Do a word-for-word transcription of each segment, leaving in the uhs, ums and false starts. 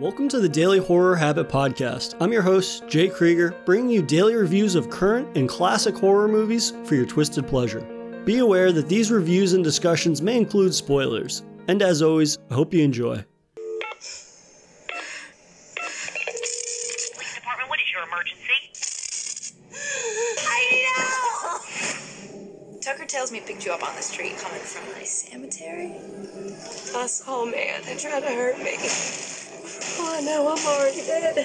Welcome to the Daily Horror Habit Podcast. I'm your host, Jay Krieger, bringing you daily reviews of current and classic horror movies for your twisted pleasure. Be aware that these reviews and discussions may include spoilers. And as always, I hope you enjoy. Police Department, what is your emergency? I know! Tucker tells me picked you up on the street coming from my cemetery. Us old man, they tried to hurt me. Oh, I know, I'm already dead.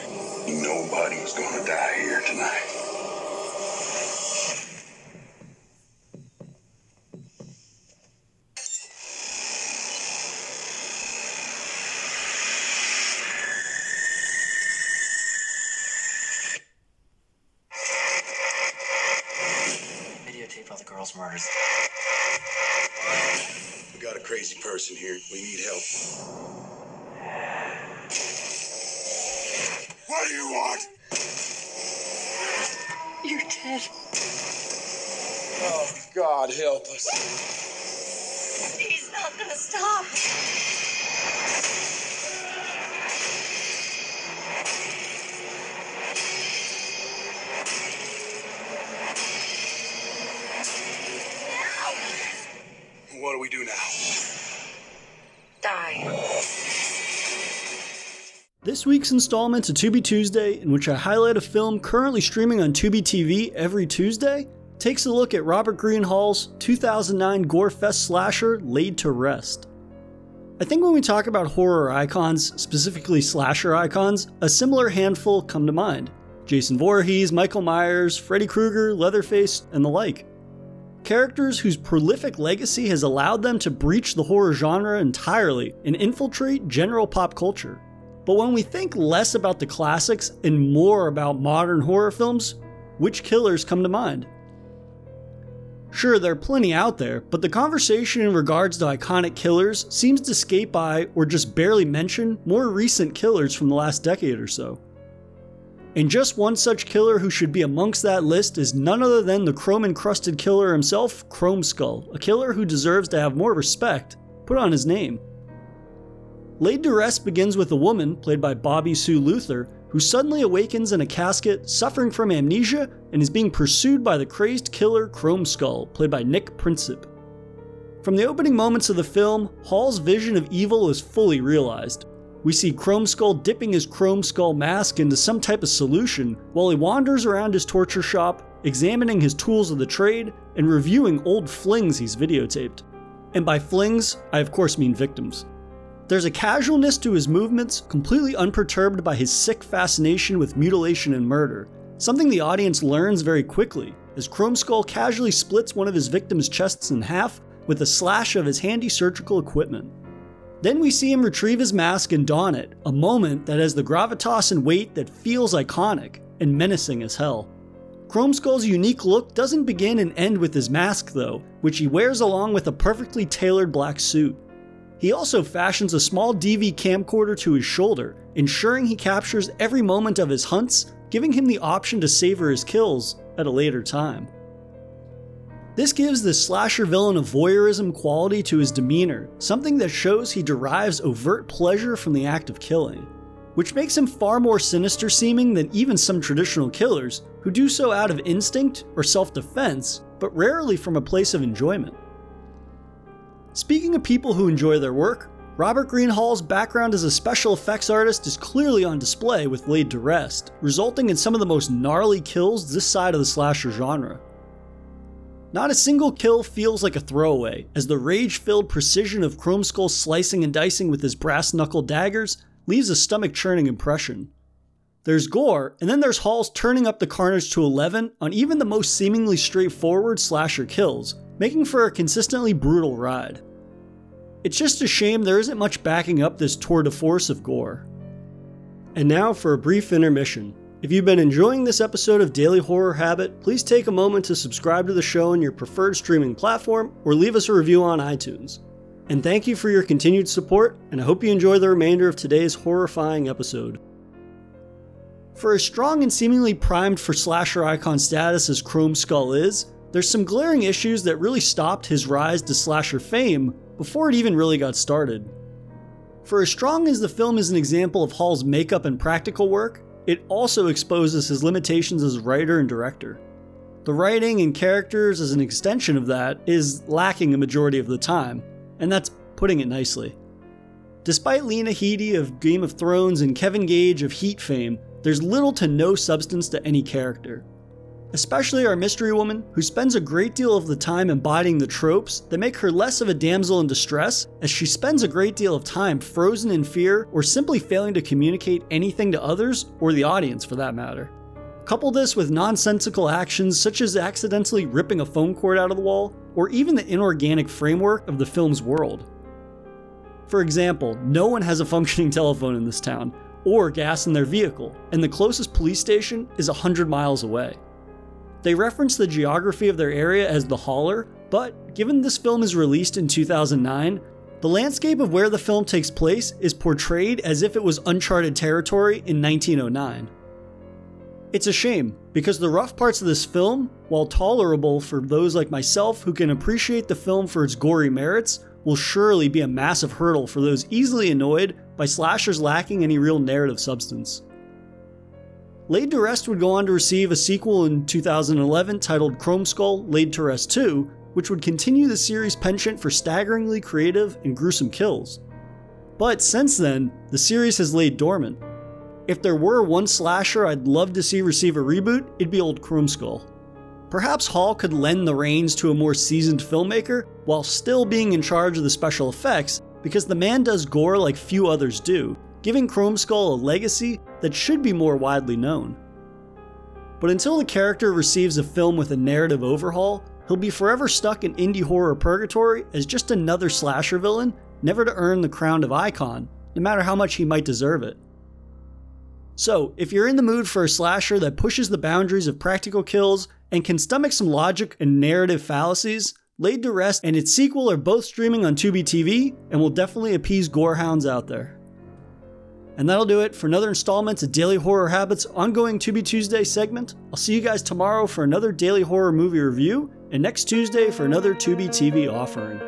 Nobody's gonna die here tonight. Videotape all the girls' murders. We got a crazy person here. We need help. What do you want? You're dead. Oh, God help us. He's not gonna stop. No! What do we do now? Die. This week's installment of Tubi Tuesday, in which I highlight a film currently streaming on Tubi T V every Tuesday, takes a look at Robert Greenhall's two thousand nine gore-fest slasher, Laid to Rest. I think when we talk about horror icons, specifically slasher icons, a similar handful come to mind. Jason Voorhees, Michael Myers, Freddy Krueger, Leatherface, and the like. Characters whose prolific legacy has allowed them to breach the horror genre entirely and infiltrate general pop culture. But when we think less about the classics and more about modern horror films, which killers come to mind? Sure, there are plenty out there, but the conversation in regards to iconic killers seems to skate by or just barely mention more recent killers from the last decade or so. And just one such killer who should be amongst that list is none other than the chrome-encrusted killer himself, Chrome Skull, a killer who deserves to have more respect put on his name. Laid to Rest begins with a woman, played by Bobby Sue Luther, who suddenly awakens in a casket, suffering from amnesia, and is being pursued by the crazed killer Chrome Skull, played by Nick Princip. From the opening moments of the film, Hall's vision of evil is fully realized. We see Chrome Skull dipping his Chrome Skull mask into some type of solution while he wanders around his torture shop, examining his tools of the trade, and reviewing old flings he's videotaped. And by flings, I of course mean victims. There's a casualness to his movements, completely unperturbed by his sick fascination with mutilation and murder, something the audience learns very quickly, as Chrome Skull casually splits one of his victim's chests in half with a slash of his handy surgical equipment. Then we see him retrieve his mask and don it, a moment that has the gravitas and weight that feels iconic and menacing as hell. Chrome Skull's unique look doesn't begin and end with his mask though, which he wears along with a perfectly tailored black suit. He also fashions a small D V camcorder to his shoulder, ensuring he captures every moment of his hunts, giving him the option to savor his kills at a later time. This gives the slasher villain a voyeurism quality to his demeanor, something that shows he derives overt pleasure from the act of killing, which makes him far more sinister seeming than even some traditional killers, who do so out of instinct or self-defense, but rarely from a place of enjoyment. Speaking of people who enjoy their work, Robert Greenhall's background as a special effects artist is clearly on display with Laid to Rest, resulting in some of the most gnarly kills this side of the slasher genre. Not a single kill feels like a throwaway, as the rage-filled precision of Chrome Skull slicing and dicing with his brass-knuckle daggers leaves a stomach-churning impression. There's gore, and then there's Hall's turning up the carnage to eleven on even the most seemingly straightforward slasher kills, making for a consistently brutal ride. It's just a shame there isn't much backing up this tour de force of gore. And now for a brief intermission. If you've been enjoying this episode of Daily Horror Habit, please take a moment to subscribe to the show on your preferred streaming platform or leave us a review on iTunes. And thank you for your continued support, and I hope you enjoy the remainder of today's horrifying episode. For as strong and seemingly primed for slasher icon status as Chrome Skull is, there's some glaring issues that really stopped his rise to slasher fame before it even really got started. For as strong as the film is an example of Hall's makeup and practical work, it also exposes his limitations as writer and director. The writing and characters as an extension of that is lacking a majority of the time, and that's putting it nicely. Despite Lena Headey of Game of Thrones and Kevin Gage of Heat fame, there's little to no substance to any character. Especially our mystery woman, who spends a great deal of the time embodying the tropes that make her less of a damsel in distress, as she spends a great deal of time frozen in fear or simply failing to communicate anything to others or the audience for that matter. Couple this with nonsensical actions such as accidentally ripping a phone cord out of the wall, or even the inorganic framework of the film's world. For example, no one has a functioning telephone in this town, or gas in their vehicle, and the closest police station is one hundred miles away. They reference the geography of their area as the Holler, but given this film is released in two thousand nine, the landscape of where the film takes place is portrayed as if it was uncharted territory in nineteen oh nine. It's a shame, because the rough parts of this film, while tolerable for those like myself who can appreciate the film for its gory merits, will surely be a massive hurdle for those easily annoyed by slashers lacking any real narrative substance. Laid to Rest would go on to receive a sequel in two thousand eleven titled Chrome Skull: Laid to Rest two, which would continue the series' penchant for staggeringly creative and gruesome kills. But since then, the series has laid dormant. If there were one slasher I'd love to see receive a reboot, it'd be old Chrome Skull. Perhaps Hall could lend the reins to a more seasoned filmmaker while still being in charge of the special effects, because the man does gore like few others do, giving Chrome Skull a legacy that should be more widely known. But until the character receives a film with a narrative overhaul, he'll be forever stuck in indie horror purgatory as just another slasher villain, never to earn the crown of icon, no matter how much he might deserve it. So, if you're in the mood for a slasher that pushes the boundaries of practical kills and can stomach some logic and narrative fallacies, Laid to Rest and its sequel are both streaming on Tubi T V and will definitely appease gorehounds out there. And that'll do it for another installment of Daily Horror Habit's ongoing Tubi Tuesday segment. I'll see you guys tomorrow for another Daily Horror Movie Review, and next Tuesday for another Tubi T V offering.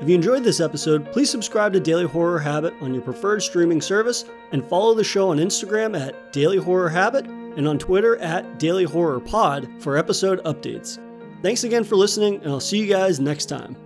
If you enjoyed this episode, please subscribe to Daily Horror Habit on your preferred streaming service and follow the show on Instagram at Daily Horror Habit and on Twitter at Daily Horror Pod for episode updates. Thanks again for listening, and I'll see you guys next time.